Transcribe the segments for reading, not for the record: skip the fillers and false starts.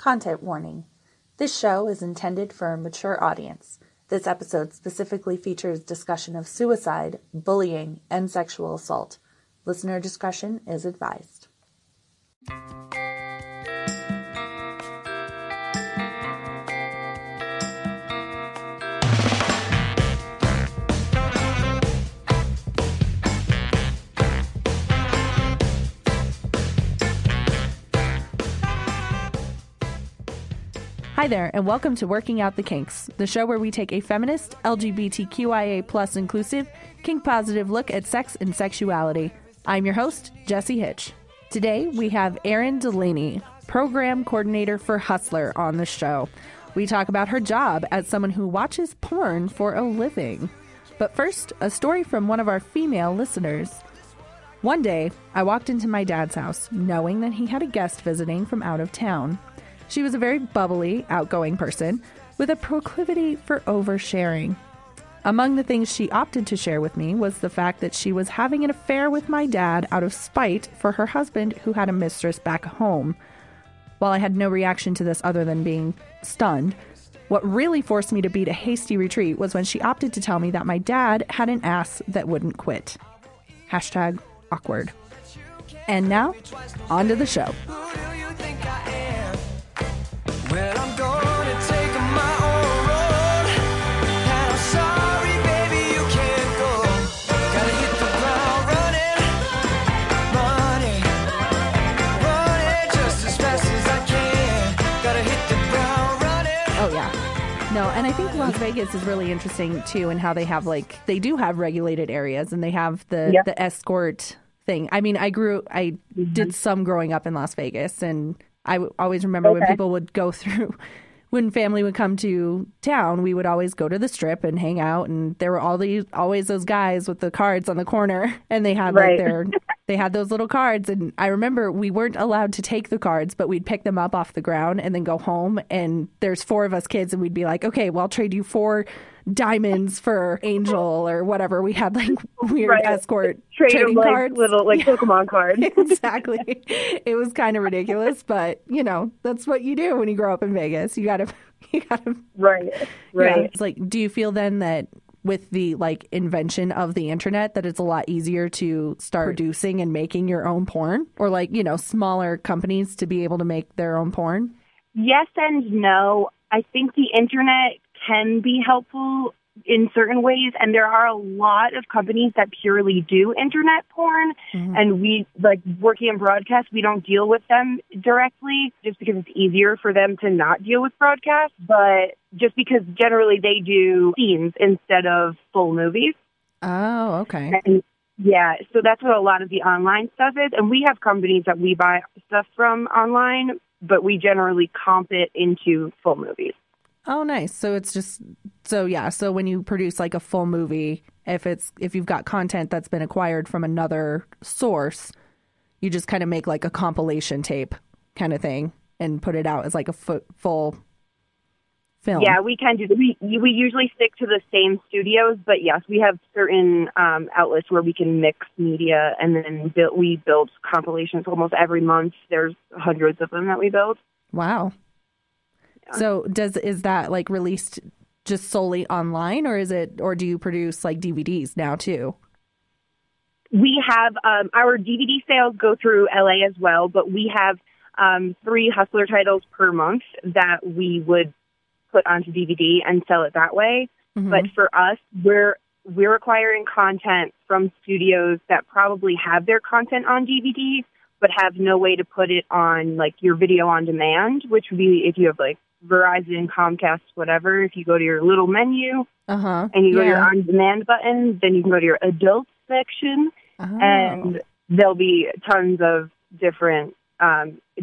Content warning. This show is intended for a mature audience. This episode specifically features discussion of suicide, bullying, and sexual assault. Listener discretion is advised. Hi there, and welcome to Working Out the Kinks, the show where we take a feminist, LGBTQIA+ inclusive, kink-positive look at sex and sexuality. I'm your host, Jessie Hitch. Today, we have Erin Delaney, program coordinator for Hustler, on the show. We talk about her job as someone who watches porn for a living. But first, a story from one of our female listeners. One day, I walked into my dad's house, knowing that he had a guest visiting from out of town. She was a very bubbly, outgoing person with a proclivity for oversharing. Among the things she opted to share with me was the fact that she was having an affair with my dad out of spite for her husband, who had a mistress back home. While I had no reaction to this other than being stunned, what really forced me to beat a hasty retreat was when she opted to tell me that my dad had an ass that wouldn't quit. Hashtag awkward. And now, on to the show. Well, I'm gonna take my own road, and I'm sorry, baby, you can't go. Gotta hit the ground running just as fast as I can. Gotta hit the ground running. Oh yeah, no, and I think Las Vegas is really interesting too, in how they have they do have regulated areas, and they have the escort thing. I mean, I did some growing up in Las Vegas, and I always remember when people would go through, when family would come to town, we would always go to the strip and hang out. And there were always those guys with the cards on the corner, and they had they had those little cards. And I remember we weren't allowed to take the cards, but we'd pick them up off the ground and then go home. And there's four of us kids, and we'd be like, okay, well, I'll trade you 4 diamonds for angel or whatever. We had weird escort trading cards, little Pokemon cards. Exactly. It was kind of ridiculous, but you know, that's what you do when you grow up in Vegas. You gotta right. You know, it's do you feel then that with the invention of the internet that it's a lot easier to start producing and making your own porn, or smaller companies to be able to make their own porn? Yes and no. I think the internet can be helpful in certain ways, and there are a lot of companies that purely do internet porn, and we, working in broadcast, we don't deal with them directly just because it's easier for them to not deal with broadcast, but just because generally they do scenes instead of full movies. Oh, okay. And yeah, so that's what a lot of the online stuff is, and we have companies that we buy stuff from online, but we generally comp it into full movies. Oh, nice. So it's just, so when you produce a full movie, if you've got content that's been acquired from another source, you just kind of make a compilation tape kind of thing and put it out as a full film. Yeah, we can do that. We usually stick to the same studios, but yes, we have certain outlets where we can mix media, and then we build compilations almost every month. There's hundreds of them that we build. Wow. So is that released just solely online, or do you produce DVDs now too? We have our DVD sales go through LA as well, but we have 3 Hustler titles per month that we would put onto DVD and sell it that way. Mm-hmm. But for us, we're acquiring content from studios that probably have their content on DVD, but have no way to put it on your video on demand, which would be if you have Verizon, Comcast, whatever. If you go to your little menu and you go to your on-demand button, then you can go to your adult section, and there'll be tons of different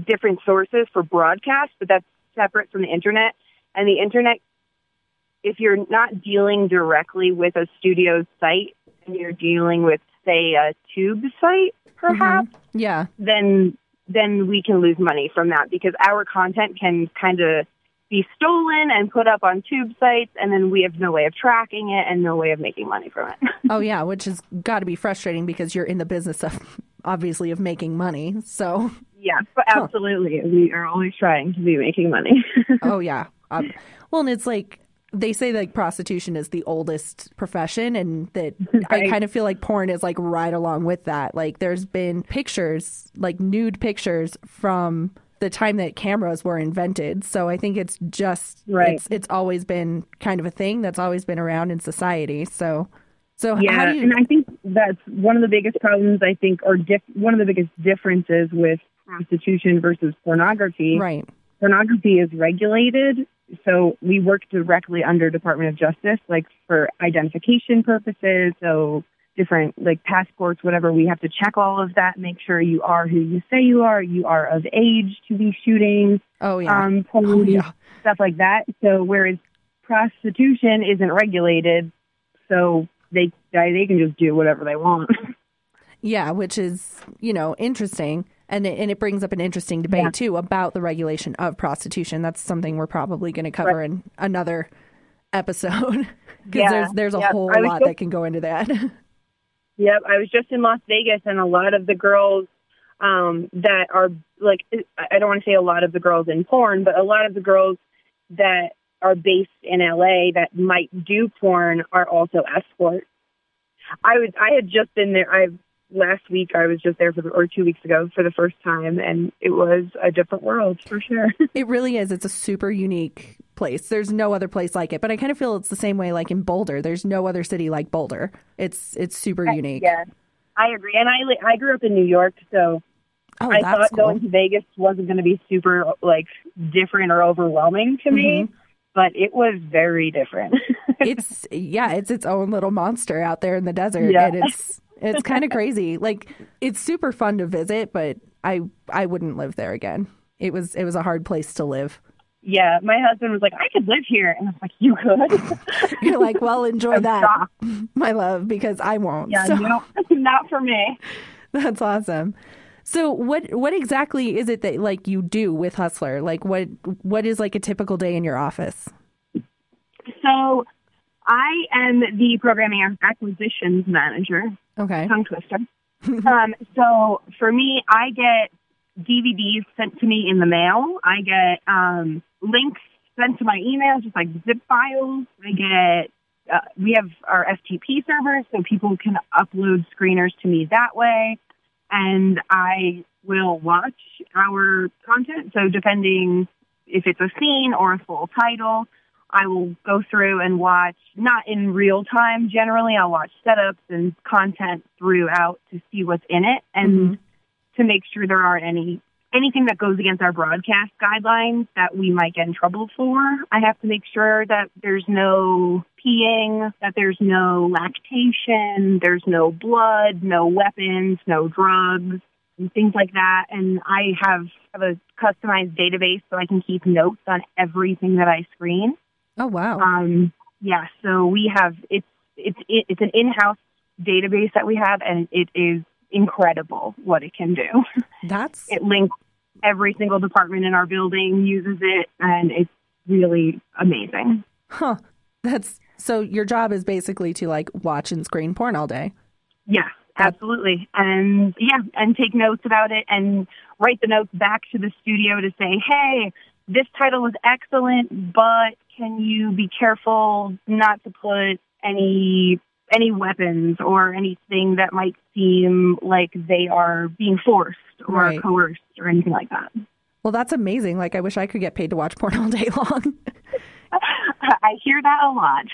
different sources for broadcast, but that's separate from the internet. And the internet, if you're not dealing directly with a studio's site, and you're dealing with, say, a tube site, perhaps, then we can lose money from that, because our content can kind of be stolen and put up on tube sites, and then we have no way of tracking it and no way of making money from it. Oh yeah, which has got to be frustrating, because you're in the business of making money. So Yes, absolutely. Huh. We are always trying to be making money. Oh, yeah. Well, and it's like they say like prostitution is the oldest profession, and that right. I kind of feel like porn is like right along with that. Like there's been pictures, like nude pictures from the time that cameras were invented. So I think it's just right. It's always been kind of a thing that's always been around in society. So yeah, how do you... and I think that's one of the biggest problems, I think, or one of the biggest differences with prostitution versus pornography. Right. Pornography is regulated, so we work directly under Department of Justice, like for identification purposes, so different like passports, whatever. We have to check all of that, make sure you are who you say you are of age to be shooting, stuff like that. So whereas prostitution isn't regulated, so they can just do whatever they want. Yeah, which is, you know, interesting. And it brings up an interesting debate, yeah, too, about the regulation of prostitution. That's something we're probably going to cover in another episode, because there's a whole lot that can go into that. Yep. I was just in Las Vegas, and a lot of the girls that are, like, I don't want to say a lot of the girls in porn, but a lot of the girls that are based in L.A. that might do porn are also escorts. I had just been there. Last week, I was just there 2 weeks ago for the first time, and it was a different world for sure. It really is. It's a super unique place. There's no other place like it. But I kind of feel it's the same way like in Boulder. There's no other city like Boulder. It's super unique. Yeah, I agree. And I grew up in New York, so I thought going to Vegas wasn't going to be super like different or overwhelming to me. But it was very different. It's its own little monster out there in the desert, and it's kind of crazy. Like, it's super fun to visit, but I wouldn't live there again. It was a hard place to live. Yeah, my husband was like, I could live here, and I was like, you could? You're like, well, enjoy that, my love, because I won't. Yeah, no, not for me. That's awesome. So what exactly is it that like you do with Hustler? Like what is like a typical day in your office? So I am the programming acquisitions manager. Okay. Tongue twister. So for me, I get DVDs sent to me in the mail. I get links sent to my emails, just like zip files. I get we have our FTP servers, so people can upload screeners to me that way. And I will watch our content. So depending if it's a scene or a full title, I will go through and watch, not in real time generally, I'll watch setups and content throughout to see what's in it and to make sure there aren't anything that goes against our broadcast guidelines that we might get in trouble for. I have to make sure that there's no peeing, that there's no lactation, there's no blood, no weapons, no drugs, and things like that. And I have a customized database so I can keep notes on everything that I screen. Oh, wow. So we have, it's an in-house database that we have, and it is incredible what it can do. It links every single department in our building, uses it, and it's really amazing. Huh. So your job is basically to like watch and screen porn all day. Yeah, absolutely. And take notes about it and write the notes back to the studio to say, hey, this title was excellent, but can you be careful not to put any weapons or anything that might seem like they are being forced or coerced or anything like that. Well, that's amazing. Like, I wish I could get paid to watch porn all day long. I hear that a lot.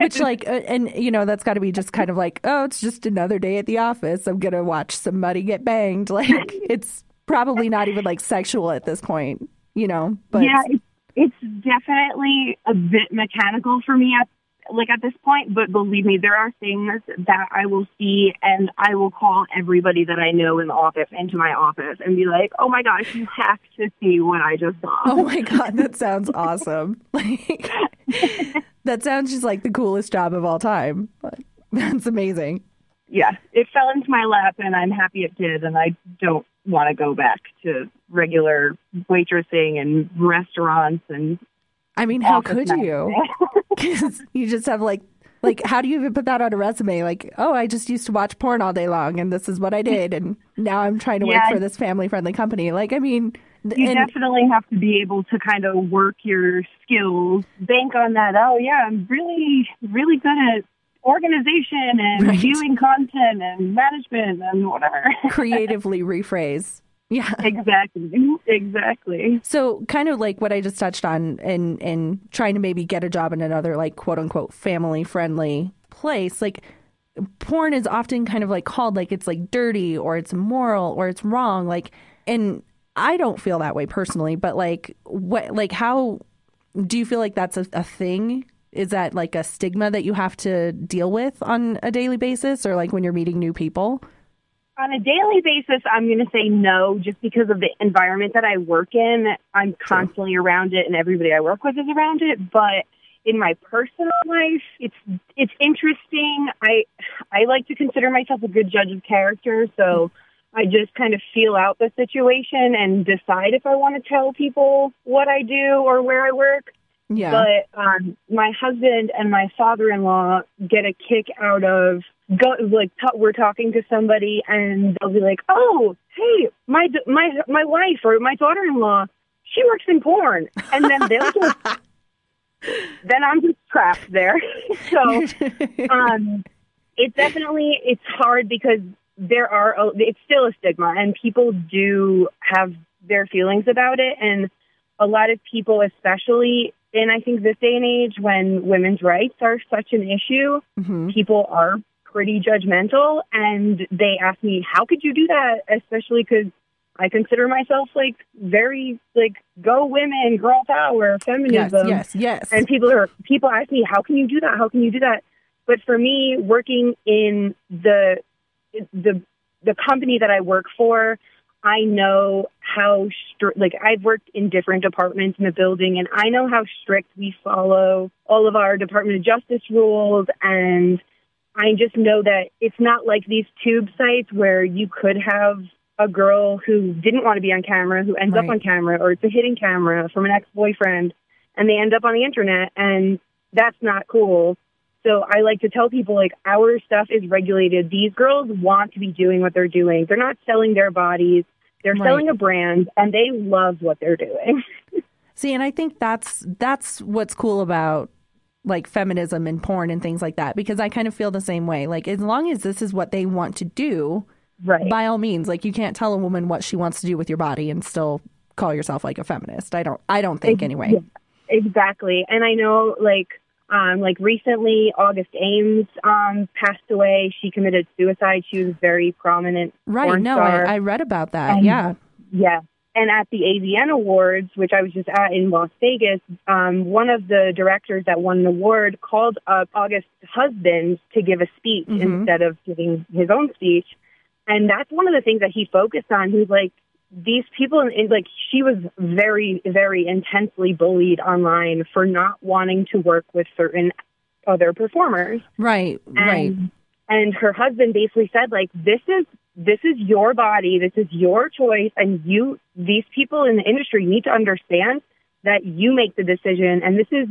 Which, like, and, you know, that's got to be just kind of like, oh, it's just another day at the office. I'm going to watch somebody get banged. Like, it's probably not even, like, sexual at this point, you know? But yeah, it's definitely a bit mechanical for me at this point, but believe me, there are things that I will see, and I will call everybody that I know in the office into my office and be like, oh my gosh, you have to see what I just saw. Oh my God, that sounds awesome. Like, that sounds just like the coolest job of all time. That's amazing. Yeah, it fell into my lap, and I'm happy it did, and I don't want to go back to regular waitressing and restaurants and I mean, how could you? Because you just have like Like, how do you even put that on a resume? Like, oh, I just used to watch porn all day long, and this is what I did, and now I'm trying to work for this family-friendly company. Like, I mean... You definitely have to be able to kind of work your skills, bank on that. Oh, yeah, I'm really, really good at organization and viewing content and management and whatever. Creatively rephrase. Yeah, exactly. So kind of like what I just touched on in trying to maybe get a job in another, like, quote unquote, family friendly place. Like, porn is often kind of like called, like, it's like dirty or it's immoral or it's wrong. Like, and I don't feel that way personally. But like, what, like, how do you feel like that's a thing? Is that like a stigma that you have to deal with on a daily basis, or like when you're meeting new people? On a daily basis, I'm going to say no, just because of the environment that I work in. I'm constantly around it, and everybody I work with is around it. But in my personal life, it's interesting. I like to consider myself a good judge of character, so I just kind of feel out the situation and decide if I want to tell people what I do or where I work. Yeah. But my husband and my father-in-law get a kick out of... we're talking to somebody and they'll be like, oh, hey, my wife or my daughter-in-law, she works in porn. And then they'll just, then I'm just trapped there. So it's hard because it's still a stigma, and people do have their feelings about it. And a lot of people, especially in, I think, this day and age when women's rights are such an issue, people are pretty judgmental, and they ask me, how could you do that? Especially because I consider myself like very, like, go women, girl power, feminism. Yes. And people ask me, how can you do that? How can you do that? But for me, working in the company that I work for, I know how strict, like, I've worked in different departments in the building, and I know how strict we follow all of our Department of Justice rules. And I just know that it's not like these tube sites where you could have a girl who didn't want to be on camera, who ends up on camera, or it's a hidden camera from an ex-boyfriend, and they end up on the internet, and that's not cool. So I like to tell people, like, our stuff is regulated. These girls want to be doing what they're doing. They're not selling their bodies. They're selling a brand, and they love what they're doing. See, and I think that's what's cool about, like, feminism and porn and things like that, because I kind of feel the same way. Like, as long as this is what they want to do, by all means, like, you can't tell a woman what she wants to do with your body and still call yourself, like, a feminist. I don't think anyway. Yeah, exactly. And I know, like recently, August Ames passed away. She committed suicide. She was very prominent. Right. No, I read about that. And, yeah. And at the AVN Awards, which I was just at in Las Vegas, one of the directors that won the award called up August's husband to give a speech instead of giving his own speech. And that's one of the things that he focused on. He's like, these people, like, she was very, very intensely bullied online for not wanting to work with certain other performers. Right. And her husband basically said, like, this is your body, this is your choice, and you, these people in the industry need to understand that you make the decision, and this is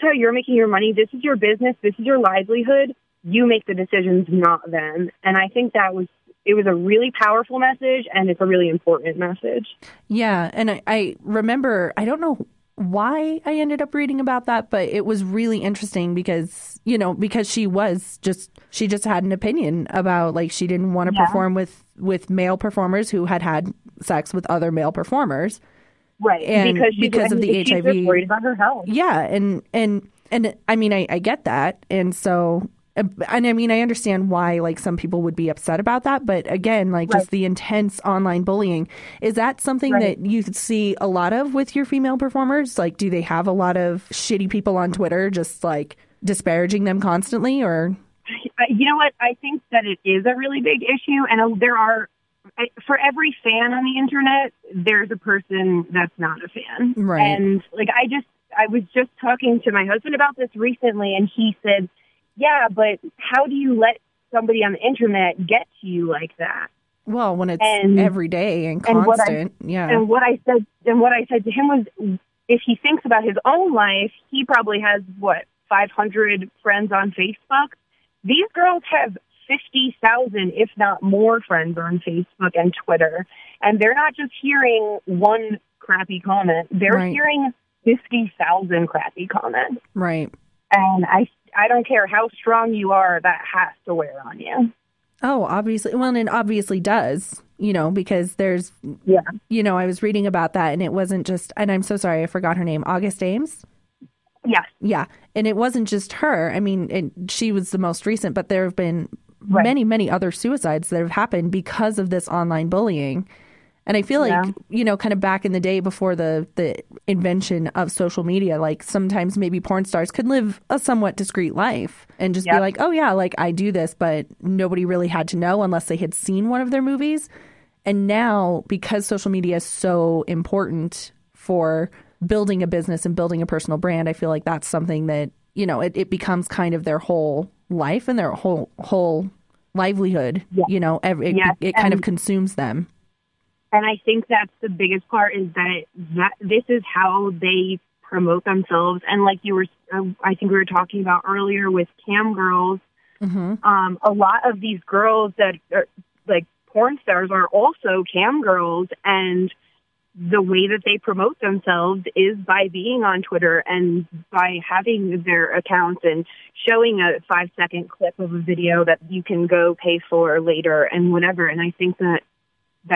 how you're making your money, this is your business, this is your livelihood, you make the decisions, not them. And I think it was a really powerful message, and it's a really important message. Yeah, and I remember, I don't know why I ended up reading about that, but it was really interesting because, you know, because she just had an opinion about, like, she didn't want to perform with male performers who had sex with other male performers. Right, and because of the HIV. She's just worried about her health. Yeah, and I mean, I get that, and so... And I mean, I understand why, like, some people would be upset about that. But again, like, just the intense online bullying. Is that something that you see a lot of with your female performers? Like, do they have a lot of shitty people on Twitter just, like, disparaging them constantly? Or, you know what? I think that it is a really big issue. And there are, for every fan on the internet, there's a person that's not a fan. Right. And, like, I was just talking to my husband about this recently, and he said, yeah, but how do you let somebody on the internet get to you like that? Well, when it's every day and constant, And what I said to him was, if he thinks about his own life, he probably has, what, 500 friends on Facebook. These girls have 50,000, if not more, friends on Facebook and Twitter. And they're not just hearing one crappy comment. They're right. hearing 50,000 crappy comments. Right. And I don't care how strong you are, that has to wear on you. Oh, obviously. Well, and it obviously does, you know, because there's, yeah. you know, I was reading about that and it wasn't just, and I'm so sorry, I forgot her name, August Ames. Yeah. Yeah. And it wasn't just her. I mean, she was the most recent, but there have been right. many, many other suicides that have happened because of this online bullying. And I feel yeah. like, you know, kind of back in the day before the invention of social media, like sometimes maybe porn stars could live a somewhat discreet life and just yep. be like, oh, yeah, like I do this, but nobody really had to know unless they had seen one of their movies. And now, because social media is so important for building a business and building a personal brand, I feel like that's something that, you know, it becomes kind of their whole life and their whole livelihood, yeah. you know, it kind of consumes them. And I think that's the biggest part is that this is how they promote themselves. And like you were, I think we were talking about earlier with cam girls, mm-hmm. A lot of these girls that are like porn stars are also cam girls. And the way that they promote themselves is by being on Twitter and by having their accounts and showing a 5-second clip of a video that you can go pay for later and whatever. And I think that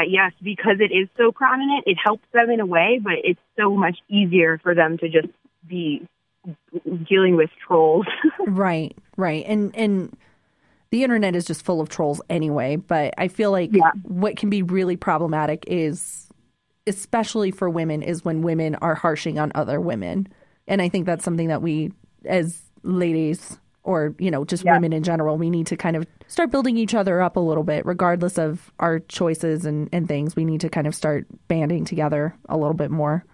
yes, because it is so prominent, it helps them in a way, but it's so much easier for them to just be dealing with trolls. Right, right. And the internet is just full of trolls anyway, but I feel like yeah. what can be really problematic is, especially for women, is when women are harshing on other women. And I think that's something that we, as ladies or, you know, just yeah. women in general, we need to kind of start building each other up a little bit, regardless of our choices and things. We need to kind of start banding together a little bit more.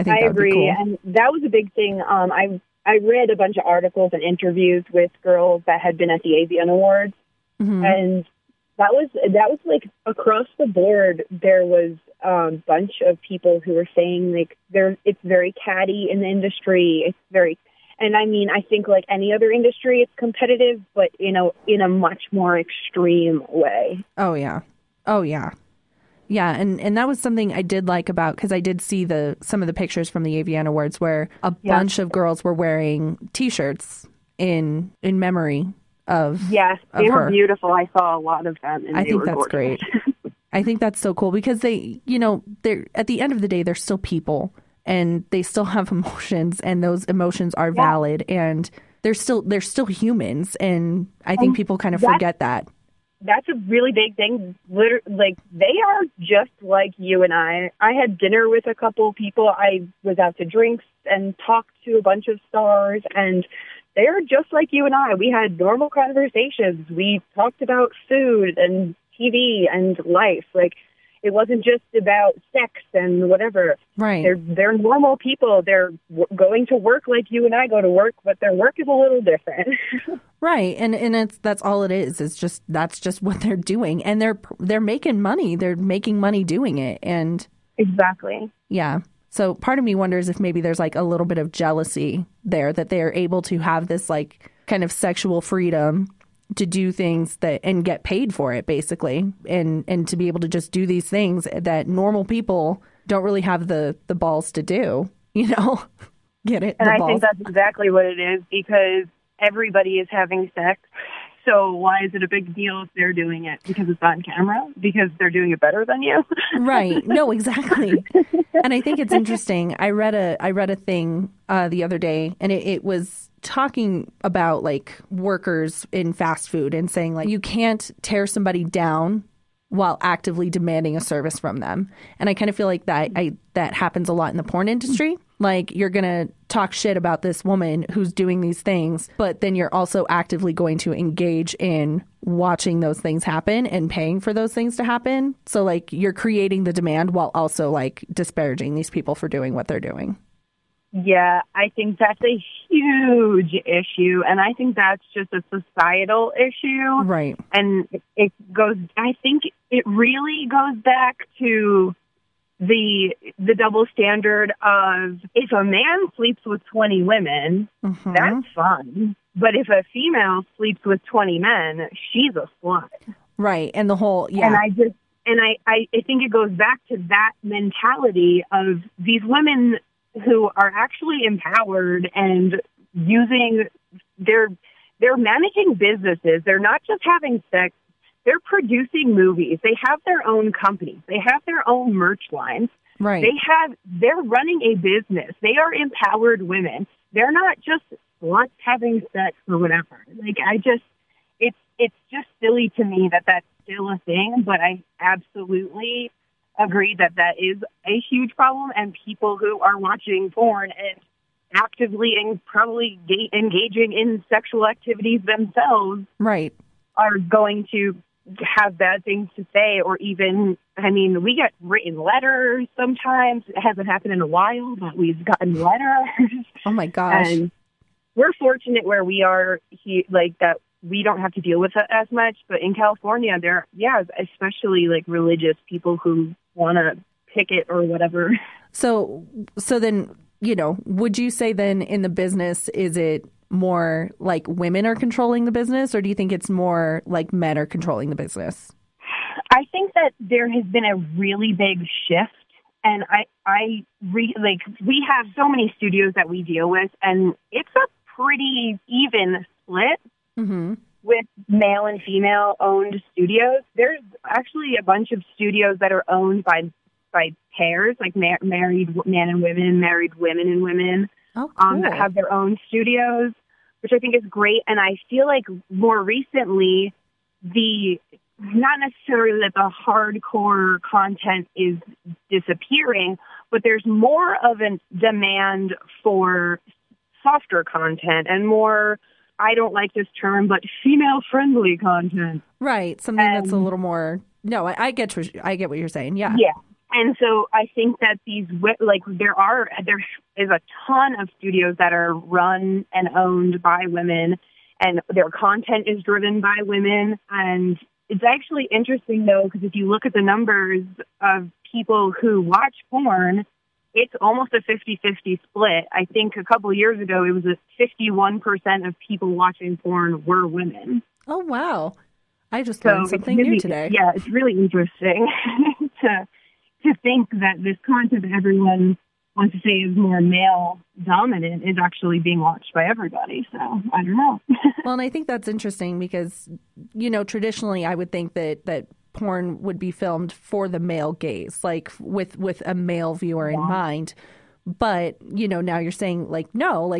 I think I agree. Cool. And that was a big thing. I read a bunch of articles and interviews with girls that had been at the AVN Awards. Mm-hmm. And that was like across the board. There was a bunch of people who were saying like it's very catty in the industry. It's very. And I mean, I think like any other industry, it's competitive, but, you know, in a much more extreme way. Oh, yeah. Oh, yeah. Yeah. And that was something I did like about, because I did see some of the pictures from the AVN Awards where a yeah. bunch of girls were wearing T-shirts in memory of yes, they of were her. Beautiful. I saw a lot of them. And I think that's gorgeous. Great. I think that's so cool because they, you know, they're at the end of the day, they're still people. And they still have emotions, and those emotions are yeah. valid, and they're still humans. And I think people kind of forget that. That's a really big thing. Like they are just like you and I. I had dinner with a couple people. I was out to drinks and talked to a bunch of stars, and they are just like you and I. We had normal conversations. We talked about food and TV and life, like. It wasn't just about sex and whatever. Right. They're normal people. They're going to work like you and I go to work, but their work is a little different. Right. And that's all it is. It's just that's just what they're doing, and they're making money. They're making money doing it. And exactly. Yeah. So part of me wonders if maybe there's like a little bit of jealousy there that they are able to have this like kind of sexual freedom to do things that and get paid for it, basically, and to be able to just do these things that normal people don't really have the balls to do, you know? Get it? And I think that's exactly what it is, because everybody is having sex. So why is it a big deal if they're doing it? Because it's on camera? Because they're doing it better than you? Right. No, exactly. And I think it's interesting. I read a thing the other day, and it was talking about like workers in fast food and saying like you can't tear somebody down while actively demanding a service from them. And I kind of feel like that happens a lot in the porn industry. Like you're going to talk shit about this woman who's doing these things, but then you're also actively going to engage in watching those things happen and paying for those things to happen. So like you're creating the demand while also like disparaging these people for doing what they're doing. Yeah, I think that's a huge issue, and I think that's just a societal issue. Right. And I think it really goes back to the double standard of if a man sleeps with 20 women, mm-hmm. that's fun. But if a female sleeps with 20 men, she's a slut. Right. And the whole, yeah. And I think it goes back to that mentality of these women who are actually empowered and using they're managing businesses. They're not just having sex. They're producing movies. They have their own companies. They have their own merch lines. Right. They're running a business. They are empowered women. They're not just sluts having sex or whatever. Like, it's just silly to me that that's still a thing, but I absolutely agree that that is a huge problem, and people who are watching porn and actively and probably engaging in sexual activities themselves right. are going to have bad things to say, or even, I mean, we get written letters sometimes. It hasn't happened in a while, but we've gotten letters. Oh, my gosh. And we're fortunate where we are, that we don't have to deal with it as much. But in California, there, especially, religious people who want to picket or whatever. So then, would you say then in the business, is it more like women are controlling the business, or do you think it's more like men are controlling the business? I think that there has been a really big shift, and I we have so many studios that we deal with, and it's a pretty even split mm-hmm. with male and female owned studios. There's actually a bunch of studios that are owned by pairs, like married men and women, married women and women. Oh, cool. That have their own studios, which I think is great. And I feel like more recently, not necessarily that the hardcore content is disappearing, but there's more of a demand for softer content and more, I don't like this term, but female-friendly content. Right. Something that's a little more... No, I get what you're saying. Yeah. Yeah. And so I think that these, there is a ton of studios that are run and owned by women, and their content is driven by women. And it's actually interesting, though, because if you look at the numbers of people who watch porn, it's almost a 50-50 split. I think a couple of years ago, it was 51% of people watching porn were women. Oh, wow. I just learned something new today. Yeah, it's really interesting to think that this content that everyone wants to say is more male-dominant is actually being watched by everybody. So, I don't know. Well, and I think that's interesting because, traditionally I would think that porn would be filmed for the male gaze, like with a male viewer in mind. But, now you're saying, no,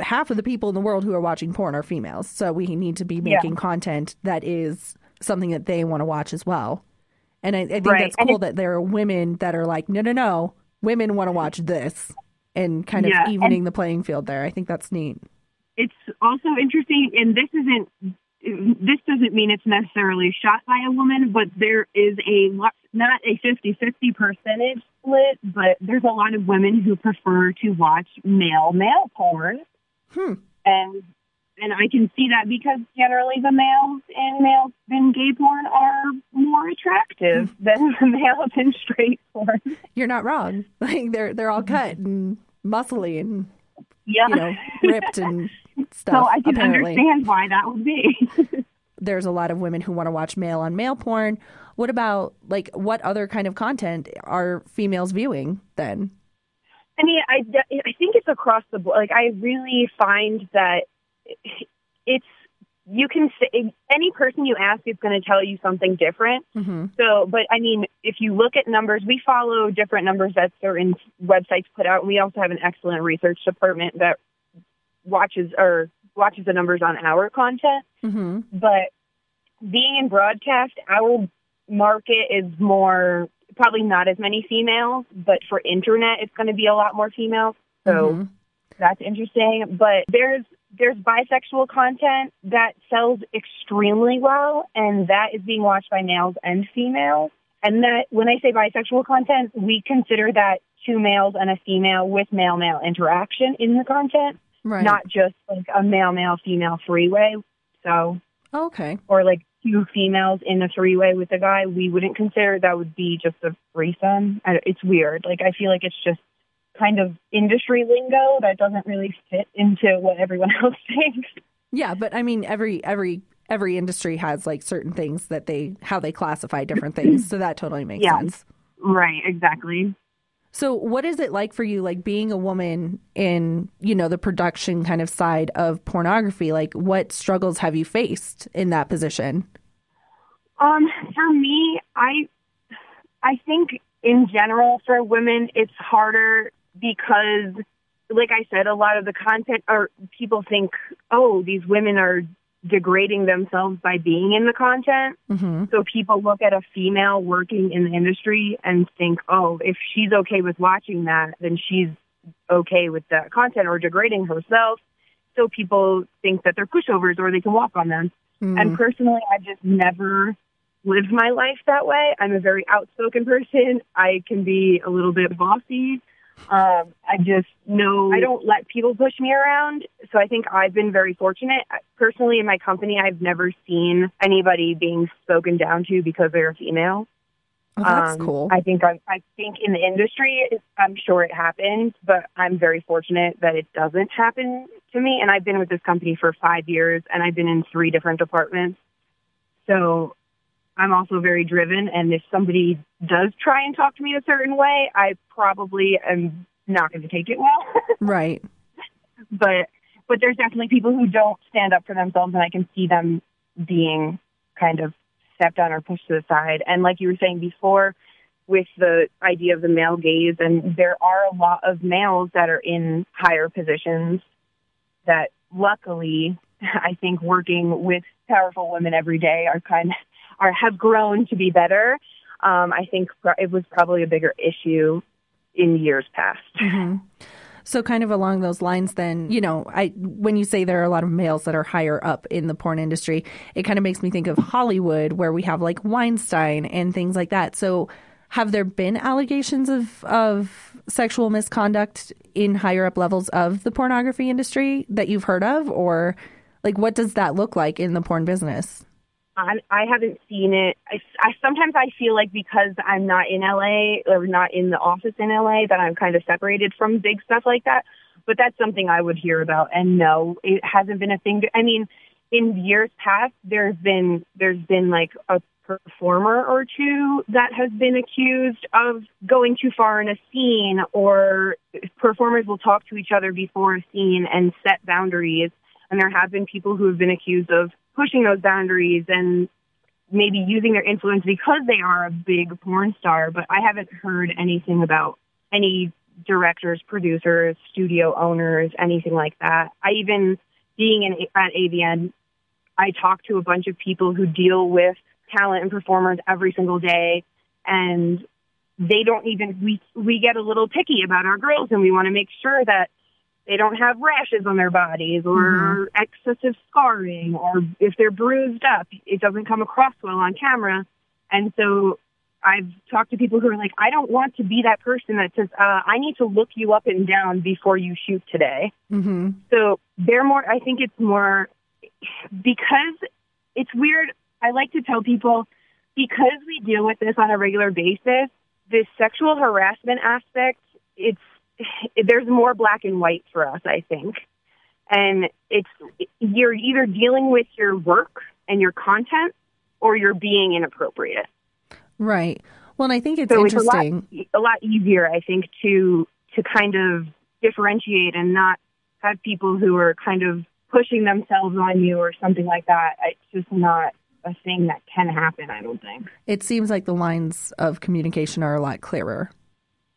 half of the people in the world who are watching porn are females. So we need to be making content that is something that they want to watch as well. And I think that's cool that there are women that are like, no, women want to watch this, and kind of evening the playing field there. I think that's neat. It's also interesting, and this doesn't mean it's necessarily shot by a woman, but there is not a 50-50 percentage split, but there's a lot of women who prefer to watch male porn. Hmm. And I can see that because generally the males in gay porn are more attractive than the males in straight porn. You're not wrong. They're all cut and muscly and ripped and stuff. So I can understand why that would be. There's a lot of women who want to watch male on male porn. What about what other kind of content are females viewing then? I mean, I think it's across the board. I really find that. You can say any person you ask is going to tell you something different. Mm-hmm. So, but I mean, if you look at numbers, we follow different numbers that certain websites put out. And we also have an excellent research department that watches the numbers on our content. Mm-hmm. But being in broadcast, our market is more, probably not as many females, but for internet, it's going to be a lot more females. So that's interesting. But there's bisexual content that sells extremely well, and that is being watched by males and females. And that, when I say bisexual content, we consider that two males and a female with male-male interaction in the content, right. Not just a male-male, female freeway. So, okay. Or two females in a three-way with a guy, we wouldn't consider that would be just a threesome. It's weird. Like, I feel like it's just kind of industry lingo that doesn't really fit into what everyone else thinks. Yeah, but I mean, every industry has like certain things that how they classify different things. So that totally makes sense. Right, exactly. So what is it like for you, like being a woman in, you know, the production kind of side of pornography? Like, what struggles have you faced in that position? For me, I think in general for women, it's harder because, like I said, a lot of the content, or people think, oh, these women are degrading themselves by being in the content. Mm-hmm. So people look at a female working in the industry and think, oh, if she's okay with watching that, then she's okay with that content or degrading herself. So people think that they're pushovers or they can walk on them. Mm-hmm. And personally, I just never lived my life that way. I'm a very outspoken person. I can be a little bit bossy. I just know I don't let people push me around. So I think I've been very fortunate. Personally, in my company, I've never seen anybody being spoken down to because they're a female. Oh, that's cool. I think in the industry, I'm sure it happens, but I'm very fortunate that it doesn't happen to me. And I've been with this company for 5 years, and I've been in 3 different departments. So I'm also very driven, and if somebody does try and talk to me a certain way, I probably am not going to take it well. Right. But there's definitely people who don't stand up for themselves, and I can see them being kind of stepped on or pushed to the side. And like you were saying before, with the idea of the male gaze, and there are a lot of males that are in higher positions that luckily, I think, working with powerful women every day are kind of or have grown to be better. I think it was probably a bigger issue in years past. Mm-hmm. So kind of along those lines then, you know, when you say there are a lot of males that are higher up in the porn industry, it kind of makes me think of Hollywood, where we have like Weinstein and things like that. So have there been allegations of sexual misconduct in higher up levels of the pornography industry that you've heard of? Or like, what does that look like in the porn business? I haven't seen it. Sometimes I feel like because I'm not in LA or not in the office in LA that I'm kind of separated from big stuff like that. But that's something I would hear about. And no, it hasn't been a thing. I mean, in years past, there's been like a performer or two that has been accused of going too far in a scene, or performers will talk to each other before a scene and set boundaries. And there have been people who have been accused of pushing those boundaries and maybe using their influence because they are a big porn star. But I haven't heard anything about any directors, producers, studio owners, anything like that. At AVN, I talk to a bunch of people who deal with talent and performers every single day, and they don't even, we get a little picky about our girls, and we want to make sure that they don't have rashes on their bodies or mm-hmm. excessive scarring, or if they're bruised up, it doesn't come across well on camera. And so I've talked to people who are like, I don't want to be that person that says, I need to look you up and down before you shoot today. Mm-hmm. So I think it's more because it's weird. I like to tell people, because we deal with this on a regular basis, this sexual harassment aspect, there's more black and white for us, I think. And you're either dealing with your work and your content, or you're being inappropriate. Right. Well, and I think it's interesting. It's a lot easier, I think, to kind of differentiate and not have people who are kind of pushing themselves on you or something like that. It's just not a thing that can happen, I don't think. It seems like the lines of communication are a lot clearer.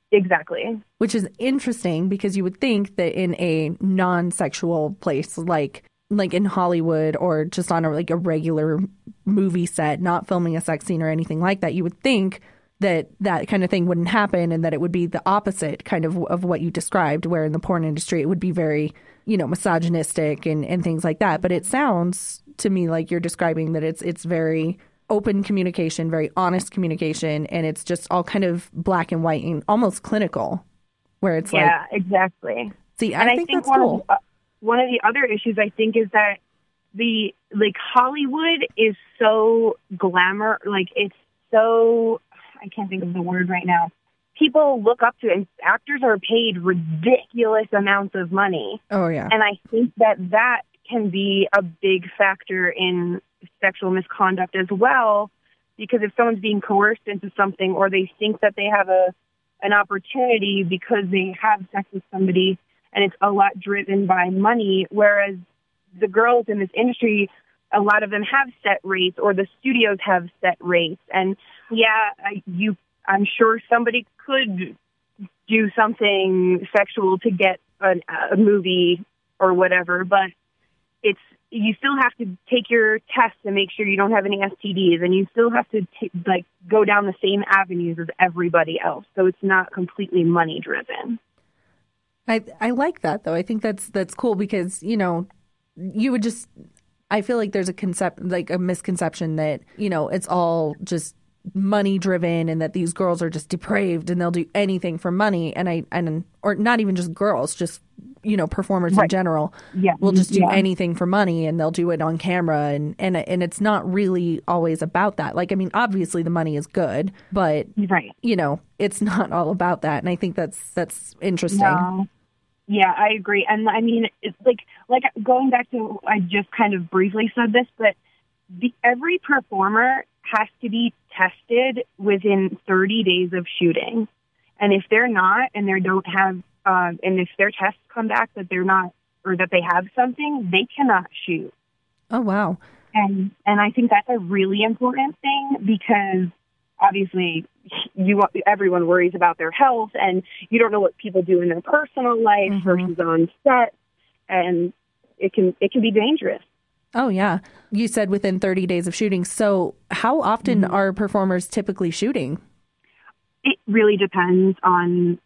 Exactly. Which is interesting, because you would think that in a non-sexual place like in Hollywood, or just on a regular movie set, not filming a sex scene or anything like that, you would think that kind of thing wouldn't happen, and that it would be the opposite kind of what you described, where in the porn industry it would be very, you know, misogynistic and things like that. But it sounds to me like you're describing that it's very open communication, very honest communication, and it's just all kind of black and white and almost clinical, where it's yeah, exactly. See, I think that's cool. One of the other issues, I think, is that the, like, Hollywood is so glamour, like, it's so, I can't think of the word right now. People look up to it, and actors are paid ridiculous amounts of money. Oh, yeah. And I think that that can be a big factor in sexual misconduct as well, because if someone's being coerced into something or they think that they have an opportunity because they have sex with somebody, and it's a lot driven by money, whereas the girls in this industry, a lot of them have set rates, or the studios have set rates. And, yeah, I'm sure somebody could do something sexual to get a movie or whatever, but it's, you still have to take your tests and make sure you don't have any STDs, and you still have to go down the same avenues as everybody else. So it's not completely money driven. I like that, though. I think that's cool because, you know, you would just, I feel like there's a misconception that, you know, it's all just money driven and that these girls are just depraved and they'll do anything for money. And or not even just girls, just, you know, performers right. in general yeah. will just do yeah. anything for money, and they'll do it on camera. And it's not really always about that. Like, I mean, obviously the money is good, but, right. you know, it's not all about that. And I think that's interesting. No. Yeah, I agree. And I mean, it's like going back to, I just kind of briefly said this, but every performer has to be tested within 30 days of shooting. And if they're not, and they don't have, and if their tests come back that they're not, or that they have something, they cannot shoot. Oh, wow. And I think that's a really important thing, because obviously everyone worries about their health, and you don't know what people do in their personal life mm-hmm. versus on set, and it can be dangerous. Oh, yeah. You said within 30 days of shooting. So how often mm-hmm. are performers typically shooting? It really depends on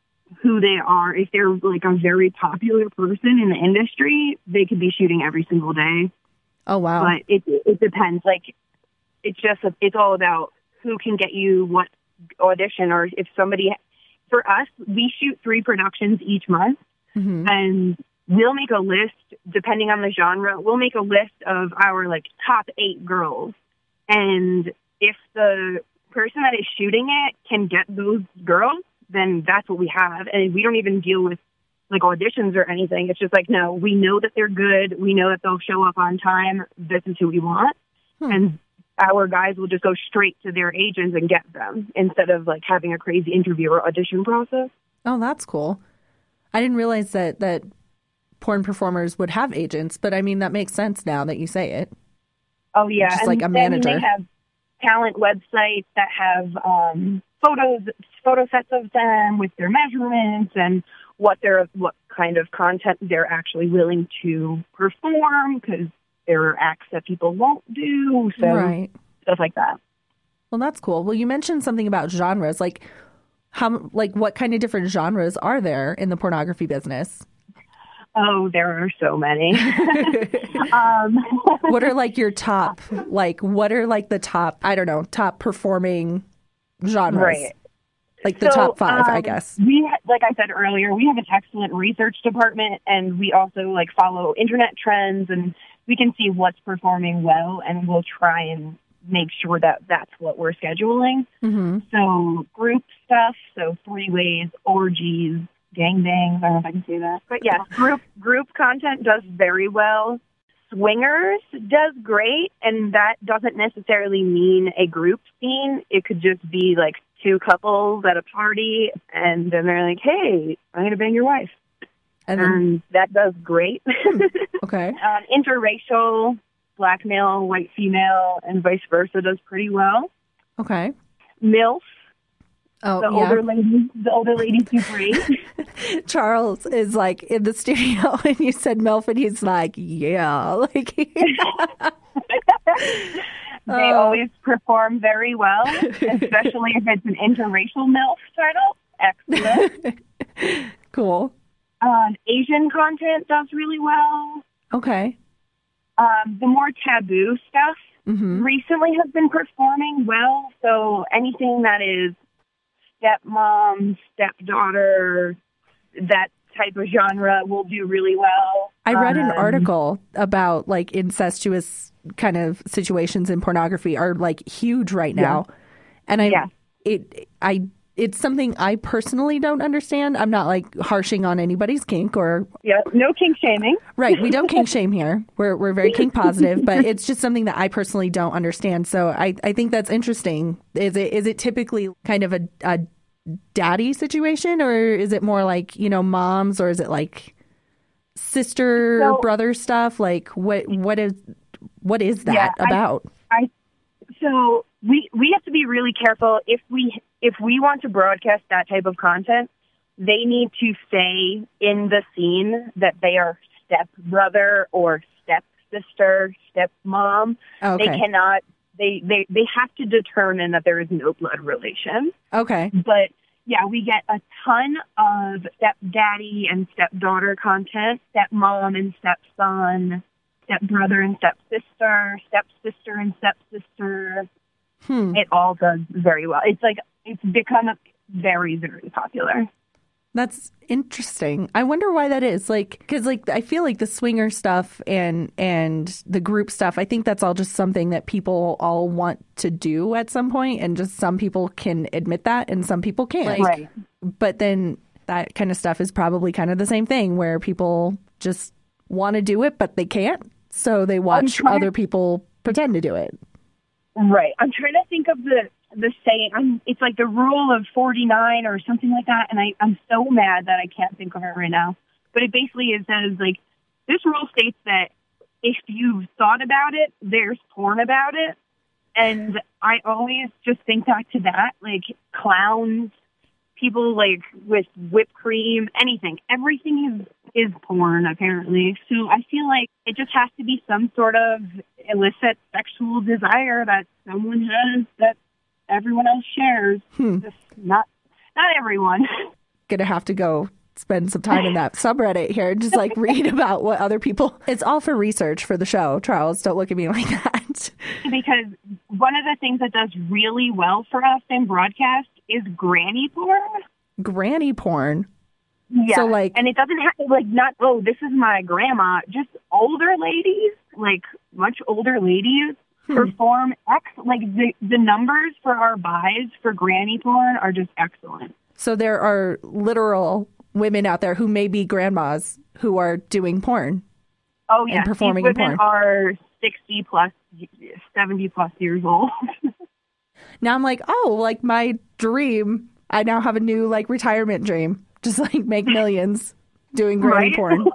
who they are. If they're like a very popular person in the industry, they could be shooting every single day. Oh, wow. But it depends. Like, it's all about who can get you what audition, or if somebody, for us, we shoot 3 productions each month mm-hmm. and we'll make a list, depending on the genre, we'll make a list of our like top 8 girls. And if the person that is shooting it can get those girls, then that's what we have. And we don't even deal with like auditions or anything. It's just like, no, we know that they're good. We know that they'll show up on time. This is who we want. Hmm. And our guys will just go straight to their agents and get them, instead of like having a crazy interview or audition process. Oh, that's cool. I didn't realize that porn performers would have agents, but I mean, that makes sense now that you say it. Oh, yeah. Just like a manager. They have talent websites that have photo sets of them with their measurements and what kind of content they're actually willing to perform, because there are acts that people won't do, so right. stuff like that. Well, that's cool. Well, you mentioned something about genres. Like, what kind of different genres are there in the pornography business? Oh, there are so many. What are like your top? Like, what are like the top? I don't know, top performing genres. Right. Like the top 5, I guess. Like I said earlier, we have an excellent research department, and we also like follow internet trends, and we can see what's performing well, and we'll try and make sure that that's what we're scheduling. Mm-hmm. So group stuff, so 3-ways, orgies, gangbangs, I don't know if I can say that. But yeah, group content does very well. Swingers does great, and that doesn't necessarily mean a group scene. It could just be like 2 couples at a party, and then they're like, hey, I'm going to bang your wife. And then, that does great. Okay. Interracial, black male, white female, and vice versa does pretty well. Okay. MILF. Oh, the yeah. older ladies do great. Charles is like in the studio, and you said MILF, and he's like, yeah. Like, they always perform very well, especially if it's an interracial MILF title. Excellent. Cool. Asian content does really well. Okay. The more taboo stuff mm-hmm. recently has been performing well. So anything that is stepmom, stepdaughter, that type of genre will do really well. I read an article about like incestuous kind of situations in pornography are like huge right now. Yeah. And it's something I personally don't understand. I'm not like harshing on anybody's kink or no kink shaming. Right. We don't kink shame here. We're very kink positive, but it's just something that I personally don't understand. So I think that's interesting. Is it typically kind of a daddy situation, or is it more like, you know, moms, or is it like sister, brother stuff? Like what is that about? So we have to be really careful. If we want to broadcast that type of content, they need to say in the scene that they are stepbrother or stepsister, stepmom. Okay. They cannot. They have to determine that there is no blood relation. Okay. But yeah, we get a ton of stepdaddy and stepdaughter content, stepmom and stepson, stepbrother and stepsister, stepsister and stepsister. It all does very well. It's become very, very popular. That's interesting. I wonder why that is. Like, because like I feel like the swinger stuff and the group stuff, I think that's all just something that people all want to do at some point, and just some people can admit that and some people can't. Right. But then that kind of stuff is probably kind of the same thing where people just want to do it, but they can't. So they watch other people pretend to do it. Right. I'm trying to think of the saying. It's like the rule of 49 or something like that, and I'm so mad that I can't think of it right now. But it basically says, like, this rule states that if you've thought about it, there's porn about it. And I always just think back to that, like clowns, people like with whipped cream, anything. Everything is porn, apparently. So I feel like it just has to be some sort of illicit sexual desire that someone has that everyone else shares. Just not everyone. Gonna have to go spend some time in that subreddit here and just like read about what other people. It's all for research for the show, Charles. Don't look at me like that. Because one of the things that does really well for us in broadcast is granny porn. Granny porn. Yeah. So like, and it doesn't have to like not, oh, this is my grandma. Just older ladies, like much older ladies, perform like the numbers for our buys for granny porn are just excellent. So there are literal women out there who may be grandmas who are doing porn. Oh yeah, and performing these women porn are 60 plus, 70 plus years old. Now I'm like, oh, like my dream. I now have a new like retirement dream. Just like make millions doing granny porn.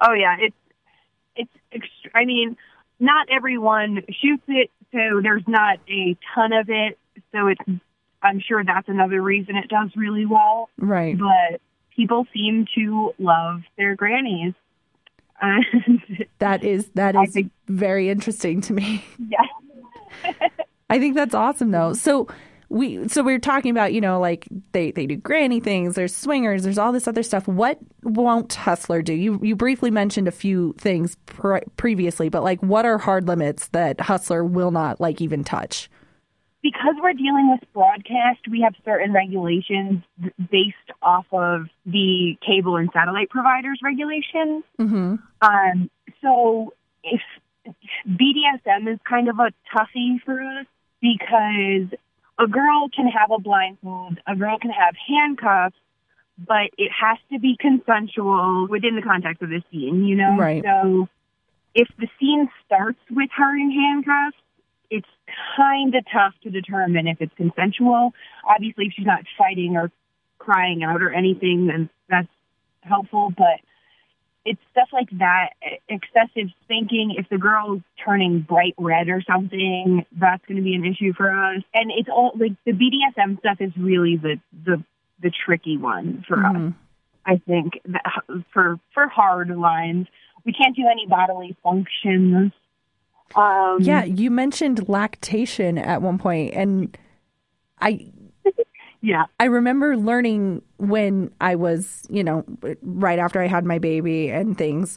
Oh yeah, I mean, not everyone shoots it, so there's not a ton of it. So I'm sure that's another reason it does really well. Right. But people seem to love their grannies. That is very interesting to me. Yeah. I think that's awesome though. So we're talking about, you know, like they do granny things, there's swingers, there's all this other stuff. What won't Hustler do? You briefly mentioned a few things previously, but like what are hard limits that Hustler will not like even touch? Because we're dealing with broadcast, we have certain regulations based off of the cable and satellite providers regulations. Mm-hmm. So if BDSM is kind of a toughie for us because a girl can have a blindfold, a girl can have handcuffs, but it has to be consensual within the context of the scene, you know? Right. So if the scene starts with her in handcuffs, it's kind of tough to determine if it's consensual. Obviously, if she's not fighting or crying out or anything, then that's helpful, but it's stuff like that, excessive spanking. If the girl's turning bright red or something, that's going to be an issue for us. And it's all like the BDSM stuff is really the tricky one for us. I think that for hard lines, we can't do any bodily functions. Yeah, you mentioned lactation at one point, and I remember learning when I was, you know, right after I had my baby and things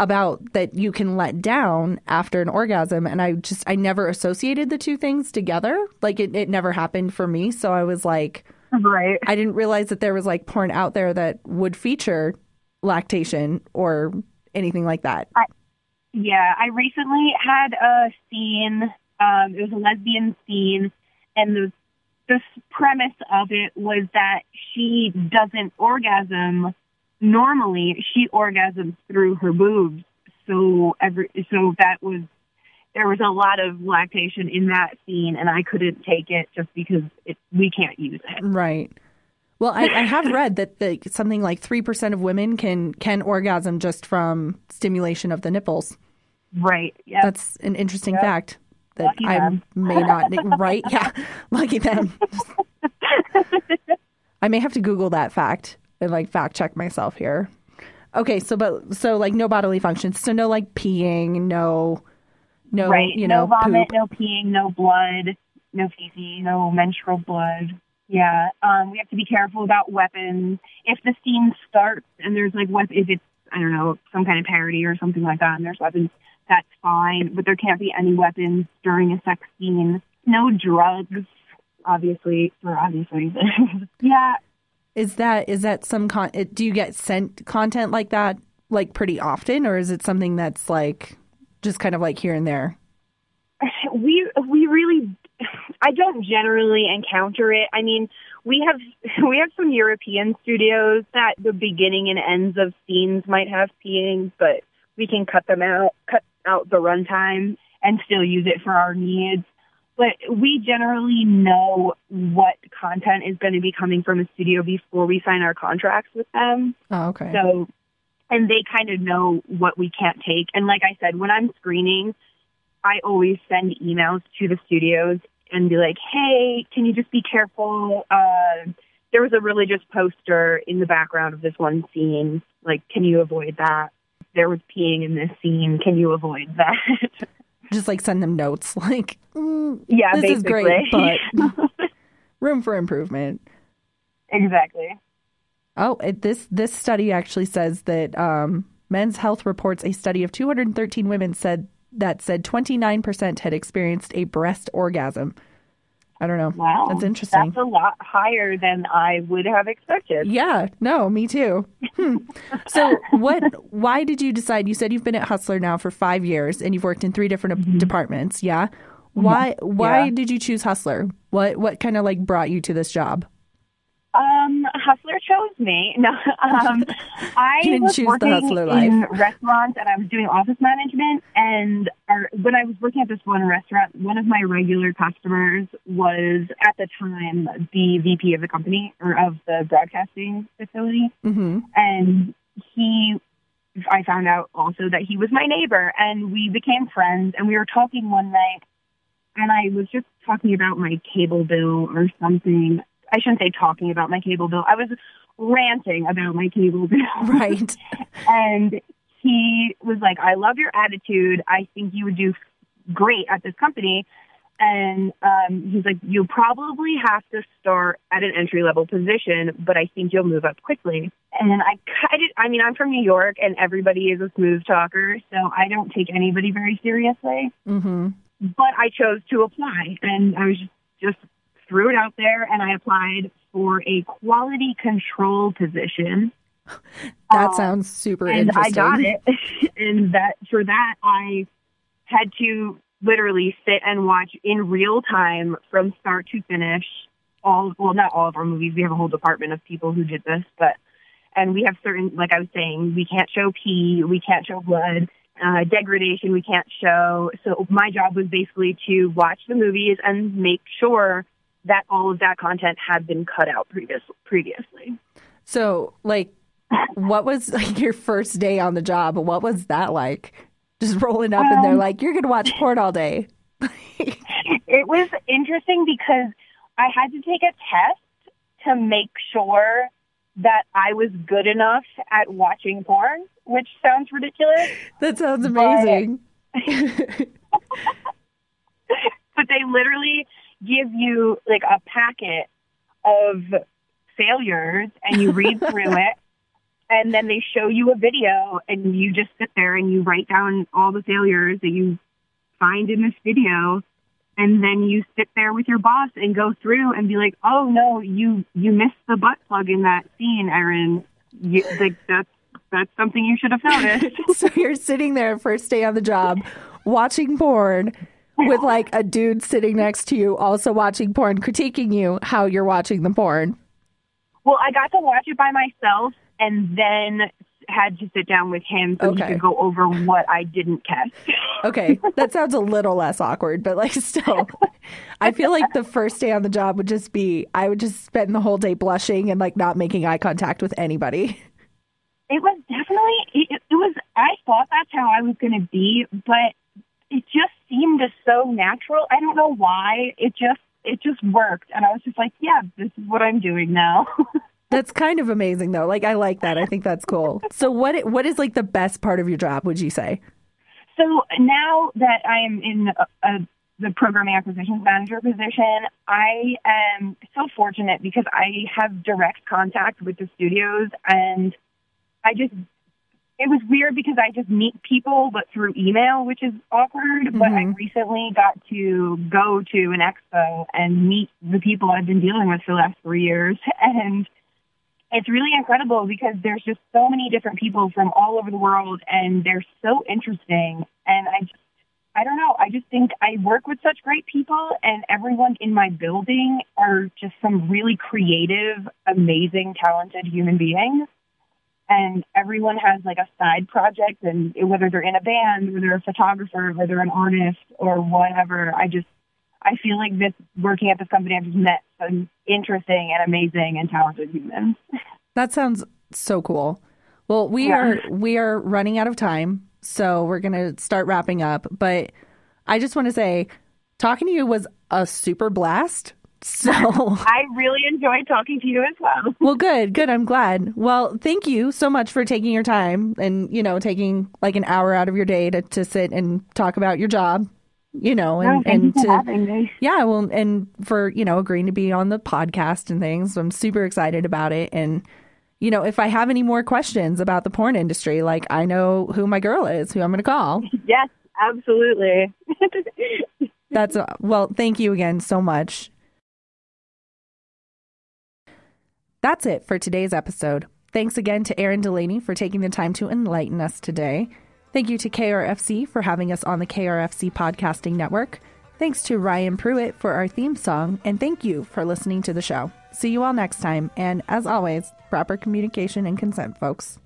about that you can let down after an orgasm. And I never associated the two things together. Like it never happened for me. So I was like, right. I didn't realize that there was like porn out there that would feature lactation or anything like that? I recently had a scene. It was a lesbian scene, and the premise of it was that she doesn't orgasm normally. She orgasms through her boobs. So that was, there was a lot of lactation in that scene, and I couldn't take it just because we can't use it. Right. Well, I have read that something like 3% of women can orgasm just from stimulation of the nipples. Right. Yep. That's an interesting fact that lucky I may not. Right. Yeah. Lucky them. I may have to Google that fact and fact check myself here. Okay. So no bodily functions. So no peeing, no, right. No vomit, poop. No peeing, no blood, no feces, no menstrual blood. Yeah, we have to be careful about weapons. If the scene starts and there's if it's, I don't know, some kind of parody or something like that, and there's weapons, that's fine. But there can't be any weapons during a sex scene. No drugs, obviously, for obvious reasons. Yeah. Is that some do you get sent content like that pretty often, or is it something that's just kind of here and there? We really. I don't generally encounter it. I mean, we have some European studios that the beginning and ends of scenes might have peeing, but we can cut out the runtime and still use it for our needs. But we generally know what content is going to be coming from a studio before we sign our contracts with them. Oh, okay. So, and they kind of know what we can't take. And like I said, when I'm screening, I always send emails to the studios and be like, hey, can you just be careful? There was a religious poster in the background of this one scene. Can you avoid that? There was peeing in this scene. Can you avoid that? Just send them notes. Yeah, this basically. Is great, but room for improvement. Exactly. Oh, this study actually says that Men's Health reports a study of 213 women said 29% had experienced a breast orgasm. I don't know. Wow. That's interesting. That's a lot higher than I would have expected. Yeah. No, me too. So why did you decide? You said you've been at Hustler now for 5 years and you've worked in 3 different departments. Yeah. Why did you choose Hustler? What kind of brought you to this job? Hustler chose me. No, I was working in restaurants and I was doing office management. And when I was working at this one restaurant, one of my regular customers was at the time the VP of the company or of the broadcasting facility. Mm-hmm. And I found out also that he was my neighbor, and we became friends. And we were talking one night, and I was just talking about my cable bill or something. I shouldn't say talking about my cable bill. I was ranting about my cable bill. Right. And he was like, I love your attitude. I think you would do great at this company. And he's like, you probably have to start at an entry-level position, but I think you'll move up quickly. And then I'm from New York, and everybody is a smooth talker, so I don't take anybody very seriously. Mm-hmm. But I chose to apply, and I was just threw it out there, and I applied for a quality control position. That sounds super interesting. And I got it. And for that, I had to literally sit and watch in real time from start to finish not all of our movies. We have a whole department of people who did this, and we have certain, like I was saying, we can't show pee, we can't show blood. Degradation we can't show. So my job was basically to watch the movies and make sure that all of that content had been cut out previously. So, what was your first day on the job? What was that like? Just rolling up and they're like, you're going to watch porn all day. It was interesting because I had to take a test to make sure that I was good enough at watching porn, which sounds ridiculous. That sounds amazing. But they literally give you a packet of failures and you read through it, and then they show you a video and you just sit there and you write down all the failures that you find in this video. And then you sit there with your boss and go through and be like, oh, no, you missed the butt plug in that scene, Erin. That's That's something you should have noticed. So you're sitting there first day on the job watching porn with like a dude sitting next to you also watching porn, critiquing you how you're watching the porn. Well, I got to watch it by myself and then had to sit down with him so he could go over what I didn't catch. Okay, that sounds a little less awkward, but like still, I feel like the first day on the job would just be, I would just spend the whole day blushing and like not making eye contact with anybody. It was definitely, it was, I thought that's how I was going to be, but it just seemed so natural. I don't know why. It just worked. And I was just like, yeah, this is what I'm doing now. That's kind of amazing, though. Like, I like that. I think that's cool. So what is, like, the best part of your job, would you say? So now that I am in the programming acquisitions manager position, I am so fortunate because I have direct contact with the studios. And it was weird because I just meet people, but through email, which is awkward. Mm-hmm. But I recently got to go to an expo and meet the people I've been dealing with for the last 3 years. And it's really incredible because there's just so many different people from all over the world, and they're so interesting. And I don't know. I just think I work with such great people, and everyone in my building are just some really creative, amazing, talented human beings. And everyone has like a side project, and whether they're in a band, whether they're a photographer, whether they're an artist or whatever, I feel like working at this company, I've just met some interesting and amazing and talented humans. That sounds so cool. Well, we are running out of time, so we're going to start wrapping up. But I just want to say, talking to you was a super blast. So I really enjoyed talking to you as well. Well, good. I'm glad. Well, thank you so much for taking your time and, taking like an hour out of your day to sit and talk about your job. And for agreeing to be on the podcast and things. So I'm super excited about it. And if I have any more questions about the porn industry, like I know who my girl is, who I'm going to call. Yes, absolutely. Well, thank you again so much. That's it for today's episode. Thanks again to Erin Delaney for taking the time to enlighten us today. Thank you to KRFC for having us on the KRFC Podcasting Network. Thanks to Ryan Pruitt for our theme song, and thank you for listening to the show. See you all next time, and as always, proper communication and consent, folks.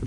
The